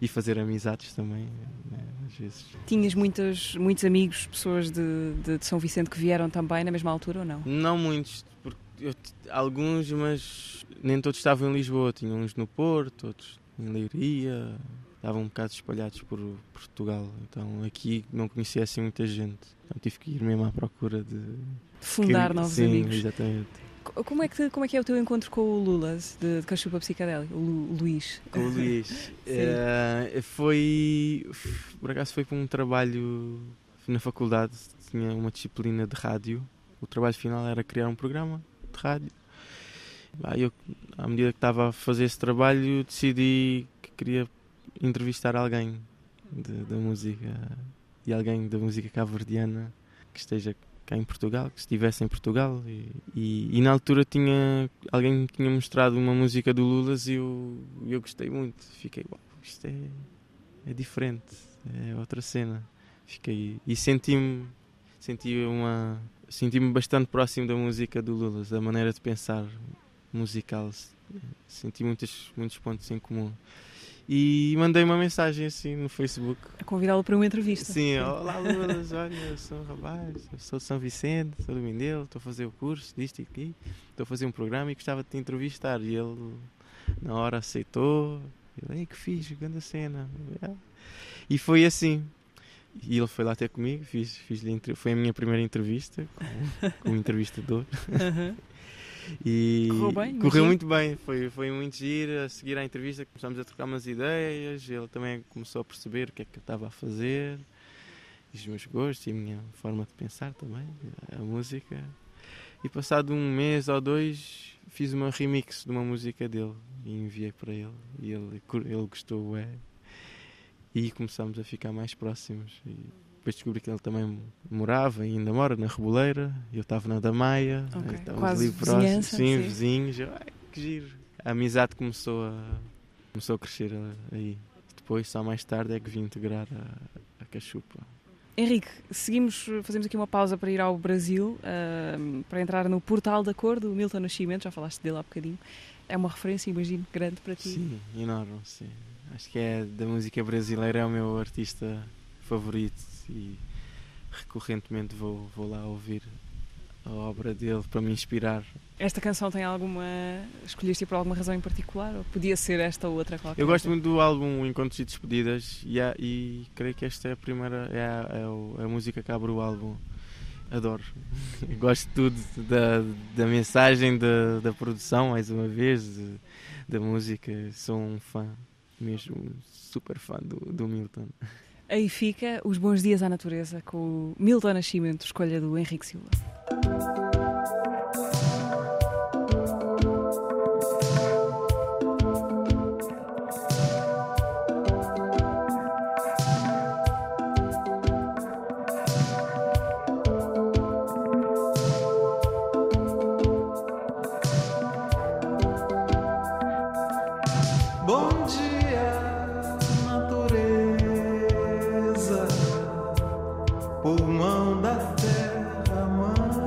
E fazer amizades também, né? Às vezes. Tinhas muitos, muitos amigos, pessoas de, de, de São Vicente que vieram também na mesma altura ou não? Não muitos, porque eu, alguns, mas nem todos estavam em Lisboa. Tinha uns no Porto, outros... em Leiria, estavam um bocado espalhados por Portugal, então aqui não conhecia assim muita gente, então tive que ir mesmo à procura de... de fundar que... novos sim, amigos. Exatamente. Como é, que, como é que é o teu encontro com o Lulas, de, de Cachupa Psicadélica, o Lu, Luís? Com o Luís. uh, foi, por acaso foi para um trabalho na faculdade, tinha uma disciplina de rádio, o trabalho final era criar um programa de rádio. Eu, à medida que estava a fazer esse trabalho, decidi que queria entrevistar alguém da música e alguém da música cabo-verdiana que esteja cá em Portugal, que estivesse em Portugal. E, e, e na altura tinha, alguém me tinha mostrado uma música do Lulas e eu, eu gostei muito. Fiquei, uau, isto é, é diferente, é outra cena. Fiquei, e senti-me, senti uma, senti-me bastante próximo da música do Lulas, da maneira de pensar musical, senti muitos, muitos pontos em comum e mandei uma mensagem assim no Facebook a convidá-lo para uma entrevista. Sim, olá Lulas, olha, eu sou um rapaz, eu sou de São Vicente, sou do Mindelo, estou a fazer o curso disto e aqui, estou a fazer um programa e gostava de te entrevistar. E ele na hora aceitou, ele, ei, que fixe, grande cena. E foi assim. E ele foi lá até comigo, fiz, fiz foi a minha primeira entrevista com, com um entrevistador. Uhum. E correu bem? Correu muito bem, foi, foi muito giro. A seguir à entrevista começámos a trocar umas ideias, ele também começou a perceber o que é que eu estava a fazer, os meus gostos e a minha forma de pensar também, a música. E passado um mês ou dois fiz uma remix de uma música dele e enviei para ele e ele, ele gostou, é. e começámos a ficar mais próximos. E depois descobri que ele também morava e ainda mora na Reboleira, eu estava na Damaia, okay. Estávamos ali próximos, sim, sim. vizinhos, eu, ai, que giro. A amizade começou a, começou a crescer aí. Depois, só mais tarde, é que vim integrar a, a Cachupa. Henrique, seguimos, fazemos aqui uma pausa para ir ao Brasil, uh, para entrar no Portal da Cor do Milton Nascimento, já falaste dele há bocadinho. É uma referência, imagino, grande para ti. Sim, enorme, sim. Acho que é da música brasileira, é o meu artista favorito e recorrentemente vou, vou lá ouvir a obra dele para me inspirar. Esta canção tem alguma... escolheste por alguma razão em particular? Ou podia ser esta ou outra qualquer? Eu gosto muito do álbum Encontros e Despedidas e, há, e creio que esta é a primeira, é a, é a música que abre o álbum. Adoro. Eu gosto de tudo, da, da mensagem, da, da produção, mais uma vez, de, da música. Sou um fã, mesmo super fã do, do Milton. Aí fica Os Bons Dias à Natureza com o Milton Nascimento, escolha do Henrique Silva. Pulmão da terra, mãe.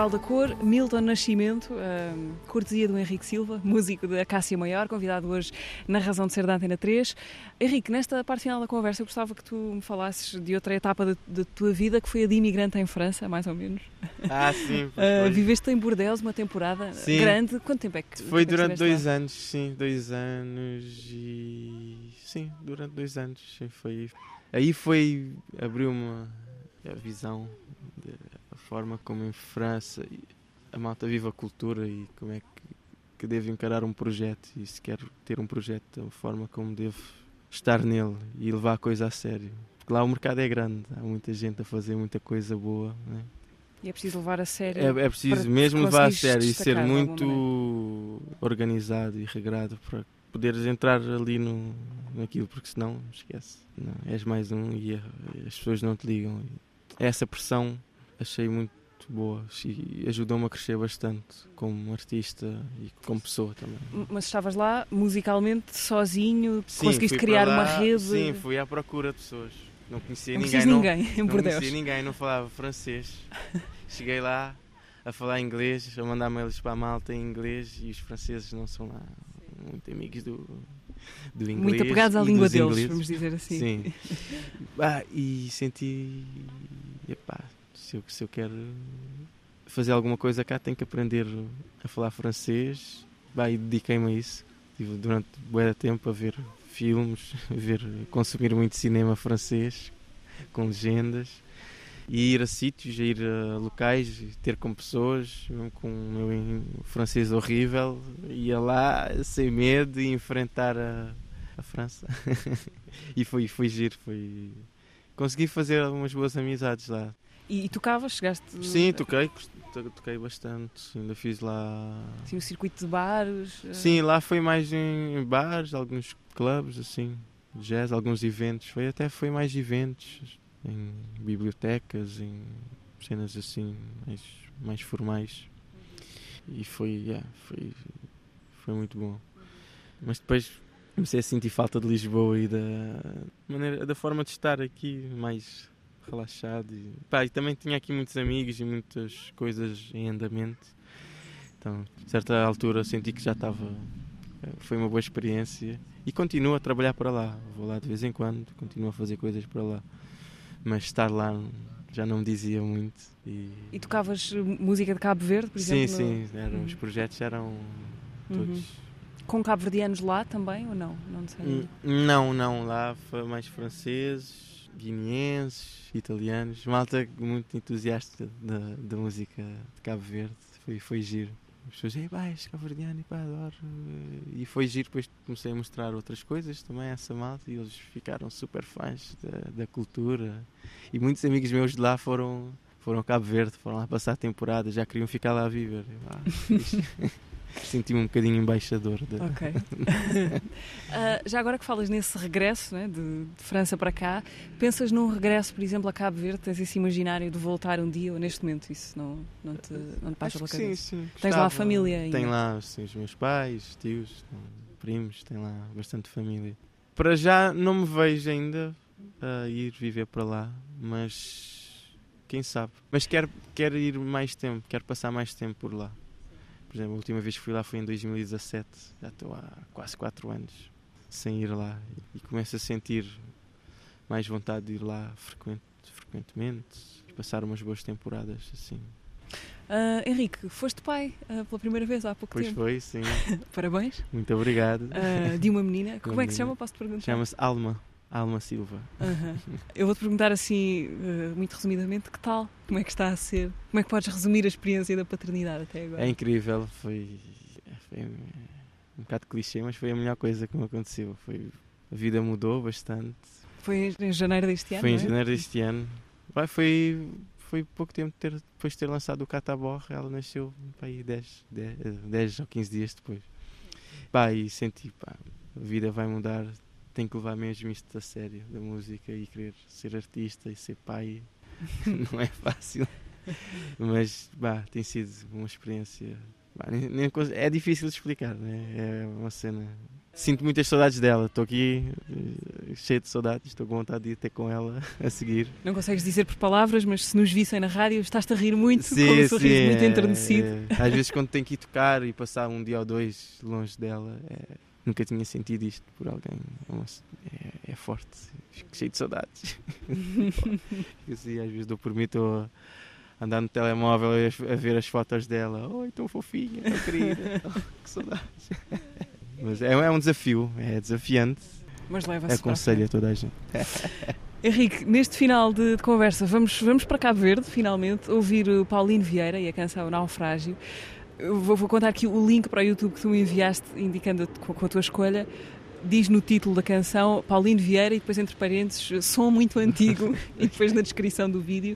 Portal da Cor, Milton Nascimento, um, cortesia do Henrique Silva, músico da Acácia Maior, convidado hoje na Razão de Ser da Antena três. Henrique, nesta parte final da conversa eu gostava que tu me falasses de outra etapa da, da tua vida, que foi a de imigrante em França, mais ou menos. Ah, sim. Uh, viveste em Bordeaux uma temporada sim. grande. Quanto tempo é que... Foi durante dois lá? anos, sim, dois anos e... Sim, durante dois anos, sim, foi... Aí foi, abriu uma a visão... De... a forma como em França a malta vive a cultura e como é que, que devo encarar um projeto, e se quero ter um projeto, a forma como devo estar nele e levar a coisa a sério. Porque lá o mercado é grande, há muita gente a fazer muita coisa boa, né? E é preciso levar a sério. É, é preciso mesmo levar a sério e ser muito organizado e regrado para poderes entrar ali no, naquilo, porque senão esquece. Não, és mais um e as pessoas não te ligam. Essa pressão achei muito boa e ajudou-me a crescer bastante como artista e como pessoa também. Mas estavas lá musicalmente sozinho? Sim, conseguiste criar lá, uma rede? Sim, fui à procura de pessoas. Não conhecia não ninguém. ninguém não, não conhecia ninguém, não falava francês. Cheguei lá a falar inglês, a mandar mails para a malta em inglês, e os franceses não são lá muito amigos do, do inglês. Muito apegados à língua deles, ingleses. Vamos dizer assim. Sim. Ah, e senti... Epá, Se eu, se eu quero fazer alguma coisa cá, tenho que aprender a falar francês. Bah, e dediquei-me a isso. Estive durante muito tempo a ver filmes, a ver, a consumir muito cinema francês, com legendas, e ir a sítios, a ir a locais, ter com pessoas, mesmo com o meu francês horrível. Ia lá sem medo e enfrentar a, a França. E foi, foi giro. Foi... Consegui fazer algumas boas amizades lá. E tocavas? Chegaste... Sim, toquei, toquei bastante, ainda fiz lá... Sim, o circuito de bares... Sim, lá foi mais em bares, alguns clubes, assim, jazz, alguns eventos, foi, até foi mais eventos, em bibliotecas, em cenas assim, mais, mais formais, e foi, yeah, foi, foi muito bom. Mas depois comecei a sentir falta de Lisboa e da, maneira, da forma de estar aqui, mais... relaxado e, pá, e também tinha aqui muitos amigos e muitas coisas em andamento, então a certa altura senti que já estava, foi uma boa experiência, e continuo a trabalhar para lá, vou lá de vez em quando, continuo a fazer coisas para lá, mas estar lá já não me dizia muito. E, e tocavas música de Cabo Verde, por exemplo? Sim, sim, eram, uhum. os projetos eram todos... Uhum. Com cabo-verdianos lá também ou não? Não sei. Não, não, lá foi mais franceses, guineenses, italianos, malta muito entusiasta da, da música de Cabo Verde, foi, foi giro. As pessoas diziam, pá, és cabo-verdiano, pá, adoro. E foi giro, depois comecei a mostrar outras coisas também a essa malta e eles ficaram super fãs da, da cultura. E muitos amigos meus de lá foram, foram a Cabo Verde, foram lá passar a temporada, já queriam ficar lá a viver. Senti-me um bocadinho embaixador. Da... Ok. uh, já agora que falas nesse regresso, né, de, de França para cá, pensas num regresso, por exemplo, a Cabo Verde? Tens esse imaginário de voltar um dia ou neste momento? Isso não, não te, não te passa pela cabeça? Sim, sim. Tens Gostava. lá a família ainda? Tem lá assim, os meus pais, tios, primos, tem lá bastante família. Para já não me vejo ainda a ir viver para lá, mas quem sabe. Mas quero, quero ir mais tempo, quero passar mais tempo por lá. Por exemplo, a última vez que fui lá foi em dois mil e dezassete, já estou há quase quatro anos sem ir lá e começo a sentir mais vontade de ir lá frequente, frequentemente e passar umas boas temporadas assim. Uh, Henrique, foste pai uh, pela primeira vez há pouco pois tempo. Pois foi, sim. Parabéns. Muito obrigado. Uh, de uma menina. Como uma é que menina. se chama? Posso te perguntar? Chama-se Alma. Alma Silva. Uhum. Eu vou-te perguntar assim, muito resumidamente, que tal? Como é que está a ser? Como é que podes resumir a experiência da paternidade até agora? É incrível, foi, foi um bocado clichê, mas foi a melhor coisa que me aconteceu. Foi, a vida mudou bastante. Foi em janeiro deste ano? Foi em janeiro deste ano. Vai, foi, foi pouco tempo de ter, depois de ter lançado o Cataborre, ela nasceu aí dez ou quinze dias depois. Pá, e senti, pá, a vida vai mudar. Tenho que levar mesmo isto a sério, da música, e querer ser artista e ser pai. Não é fácil, mas bah, tem sido uma experiência... Bah, nem, nem, é difícil de explicar, né? É uma cena sinto muitas saudades dela. Estou aqui cheio de saudades, estou com vontade de ir ter com ela a seguir. Não consegues dizer por palavras, mas se nos vissem na rádio, estás-te a rir muito, sim, com um sorriso sim, muito é, enternecido. É. Às vezes quando tenho que ir tocar e passar um dia ou dois longe dela, é, nunca tinha sentido isto por alguém. É, é forte, fico cheio de saudades. Assim, às vezes dou por mim, estou andar no telemóvel a ver as fotos dela. Oi, tão fofinha, tão querida. Oh, que saudades. Mas é, é um desafio, é desafiante. Mas leva-se. Aconselho a toda a gente. Henrique, neste final de, de conversa, vamos, vamos para Cabo Verde, finalmente, ouvir o Paulino Vieira e a canção Naufrágio. Eu vou, vou contar aqui o link para o YouTube que tu me enviaste, indicando com, com a tua escolha. Diz no título da canção Paulino Vieira e depois entre parênteses som muito antigo e depois na descrição do vídeo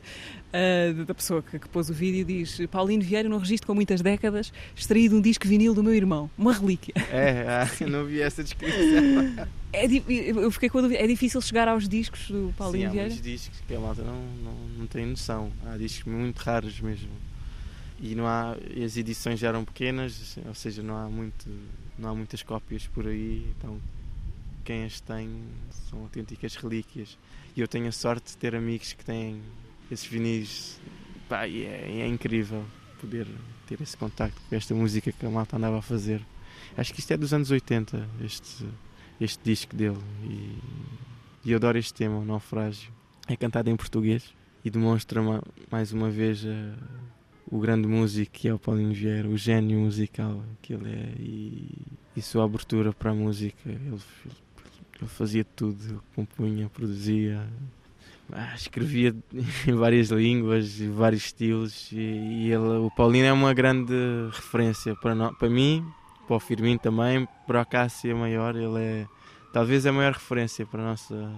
uh, da pessoa que, que pôs o vídeo diz Paulino Vieira num registro com muitas décadas, extraído um disco vinil do meu irmão, uma relíquia. É, ah, não vi essa descrição. É, eu fiquei com a dúvida, é difícil chegar aos discos do Paulino Sim, Vieira? Sim, há muitos discos que a malta não, não, não tem noção, há discos muito raros mesmo e não há, as edições já eram pequenas, ou seja, não há muito, não há muitas cópias por aí, então quem as tem são autênticas relíquias e eu tenho a sorte de ter amigos que têm esses vinis. Pá, e é, é incrível poder ter esse contacto com esta música que a malta andava a fazer. Acho que isto é dos anos oitenta, este, este disco dele, e, e eu adoro este tema, o Naufrágio. É cantado em português e demonstra uma, mais uma vez a, o grande músico que é o Paulino Vieira, o gênio musical que ele é, e, e sua abertura para a música. Ele, ele fazia tudo, compunha, produzia, escrevia em várias línguas, em vários estilos, e, e ele, o Paulino é uma grande referência para, nós, para mim, para o Firmino também, para a Acácia Maior. Ele é talvez a maior referência para a nossa...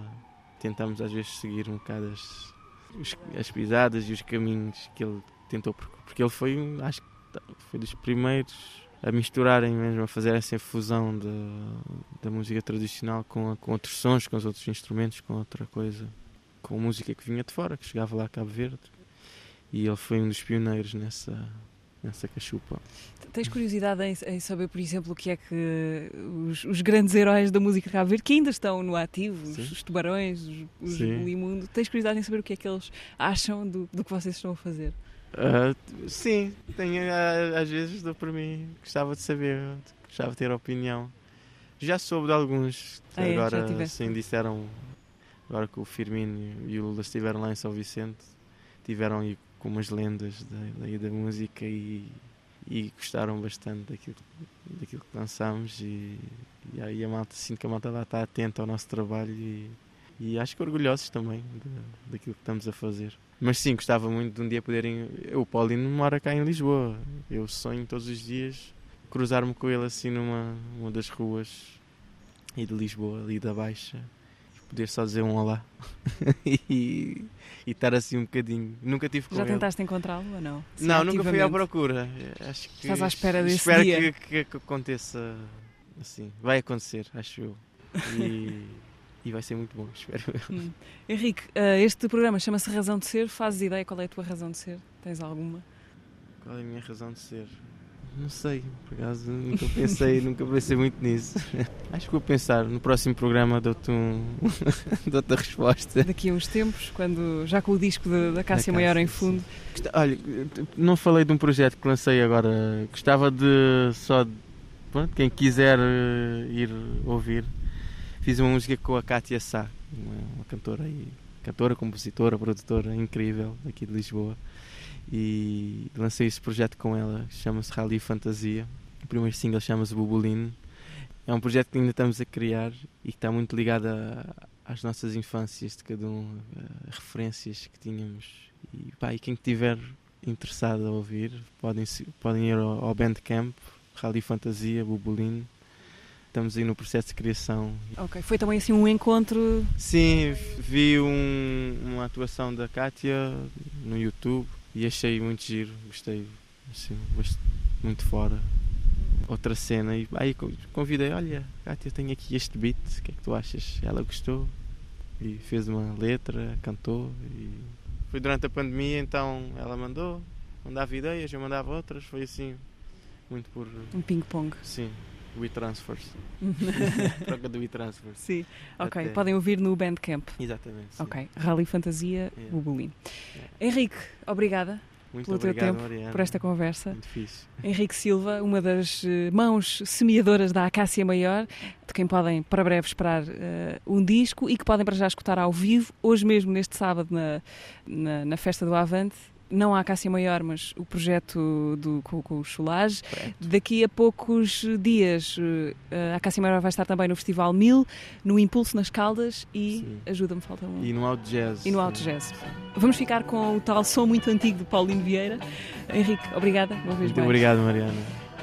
Tentamos às vezes seguir um bocado as, as pisadas e os caminhos que ele tentou, porque ele foi, acho que foi dos primeiros a misturarem mesmo, a fazer essa fusão de, da música tradicional com, a, com outros sons, com os outros instrumentos, com outra coisa, com música que vinha de fora, que chegava lá a Cabo Verde, e ele foi um dos pioneiros nessa, nessa cachupa. Tens curiosidade em, em saber, por exemplo, o que é que os, os grandes heróis da música de Cabo Verde, que ainda estão no ativo, os, os Tubarões, os, os Limundo, tens curiosidade em saber o que é que eles acham do, do que vocês estão a fazer? Uh, sim, tenho, às vezes dou por mim, gostava de saber, gostava de ter opinião. Já soube de alguns, ah, é, agora sim, disseram, agora que o Firmino e o Lulas estiveram lá em São Vicente, tiveram aí com umas lendas da, da música e, e gostaram bastante daquilo, daquilo que lançámos, e, e aí a malta, sinto que a malta lá está atenta ao nosso trabalho e, e acho que orgulhosos também de, daquilo que estamos a fazer. Mas sim, gostava muito de um dia poderem... O Paulino mora cá em Lisboa. Eu sonho todos os dias cruzar-me com ele assim numa uma das ruas e de Lisboa, ali da Baixa, e poder só dizer um olá e, e estar assim um bocadinho. Nunca tive com Já ele. Já tentaste encontrá-lo ou não? Não, nunca fui à procura. Acho que Estás à espera desse espero dia. Espero que, que, que aconteça assim. Vai acontecer, acho eu. E... E vai ser muito bom, espero. Hum. Henrique, este programa chama-se Razão de Ser. Fazes ideia qual é a tua razão de ser? Tens alguma? Qual é a minha razão de ser? Não sei, por acaso nunca pensei, nunca pensei muito nisso. Acho que vou pensar, no próximo programa dou-te um... dou-te a resposta. Daqui a uns tempos, quando, já com o disco de, da Acácia Maior em fundo. Sim. Olha, não falei de um projeto que lancei agora. Gostava de só, pronto, quem quiser ir ouvir. Fiz uma música com a Kátia Sá, uma cantora, e, cantora, compositora, produtora incrível aqui de Lisboa, e lancei esse projeto com ela, chama-se Rally Fantasia. O primeiro single chama-se Bubulino. É um projeto que ainda estamos a criar e que está muito ligado a, às nossas infâncias de cada um, a referências que tínhamos. E, pá, e quem estiver interessado a ouvir, podem, podem ir ao, ao Bandcamp, Rally Fantasia, Bubulino. Estamos aí no processo de criação. Ok, foi também assim um encontro? Sim, vi um, uma atuação da Kátia no YouTube e achei muito giro, gostei, assim, muito fora. Outra cena, e aí convidei, olha, Kátia, tenho aqui este beat, o que é que tu achas? Ela gostou e fez uma letra, cantou. E... Foi durante a pandemia, então ela mandou, mandava ideias, eu mandava outras, foi assim, muito por... Um ping-pong. Sim. WeTransfers. Troca do WeTransfers. Sim, ok. Até... Podem ouvir no Bandcamp. Exatamente. Sim. Ok. Rally Fantasia, yeah. Bubulino. Yeah. Henrique, obrigada. Muito pelo obrigado, teu tempo, Mariana, por esta conversa. Muito difícil. Henrique Silva, uma das uh, mãos semeadoras da Acácia Maior, de quem podem para breve esperar uh, um disco e que podem para já escutar ao vivo, hoje mesmo, neste sábado, na, na, na festa do Avante. Não a Acácia Maior, mas o projeto do, com, com o Cholage. Daqui a poucos dias, uh, a Acácia Maior vai estar também no Festival mil, no Impulso nas Caldas e, sim, ajuda-me, falta um. E no Out Jazz. E no Out Jazz. Vamos ficar com o tal som muito antigo de Paulino Vieira. Henrique, obrigada. Uma vez muito mais. Obrigado, Mariana.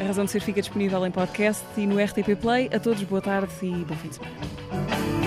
A Razão de Ser fica disponível em podcast e no R T P Play. A todos, boa tarde e bom fim de semana.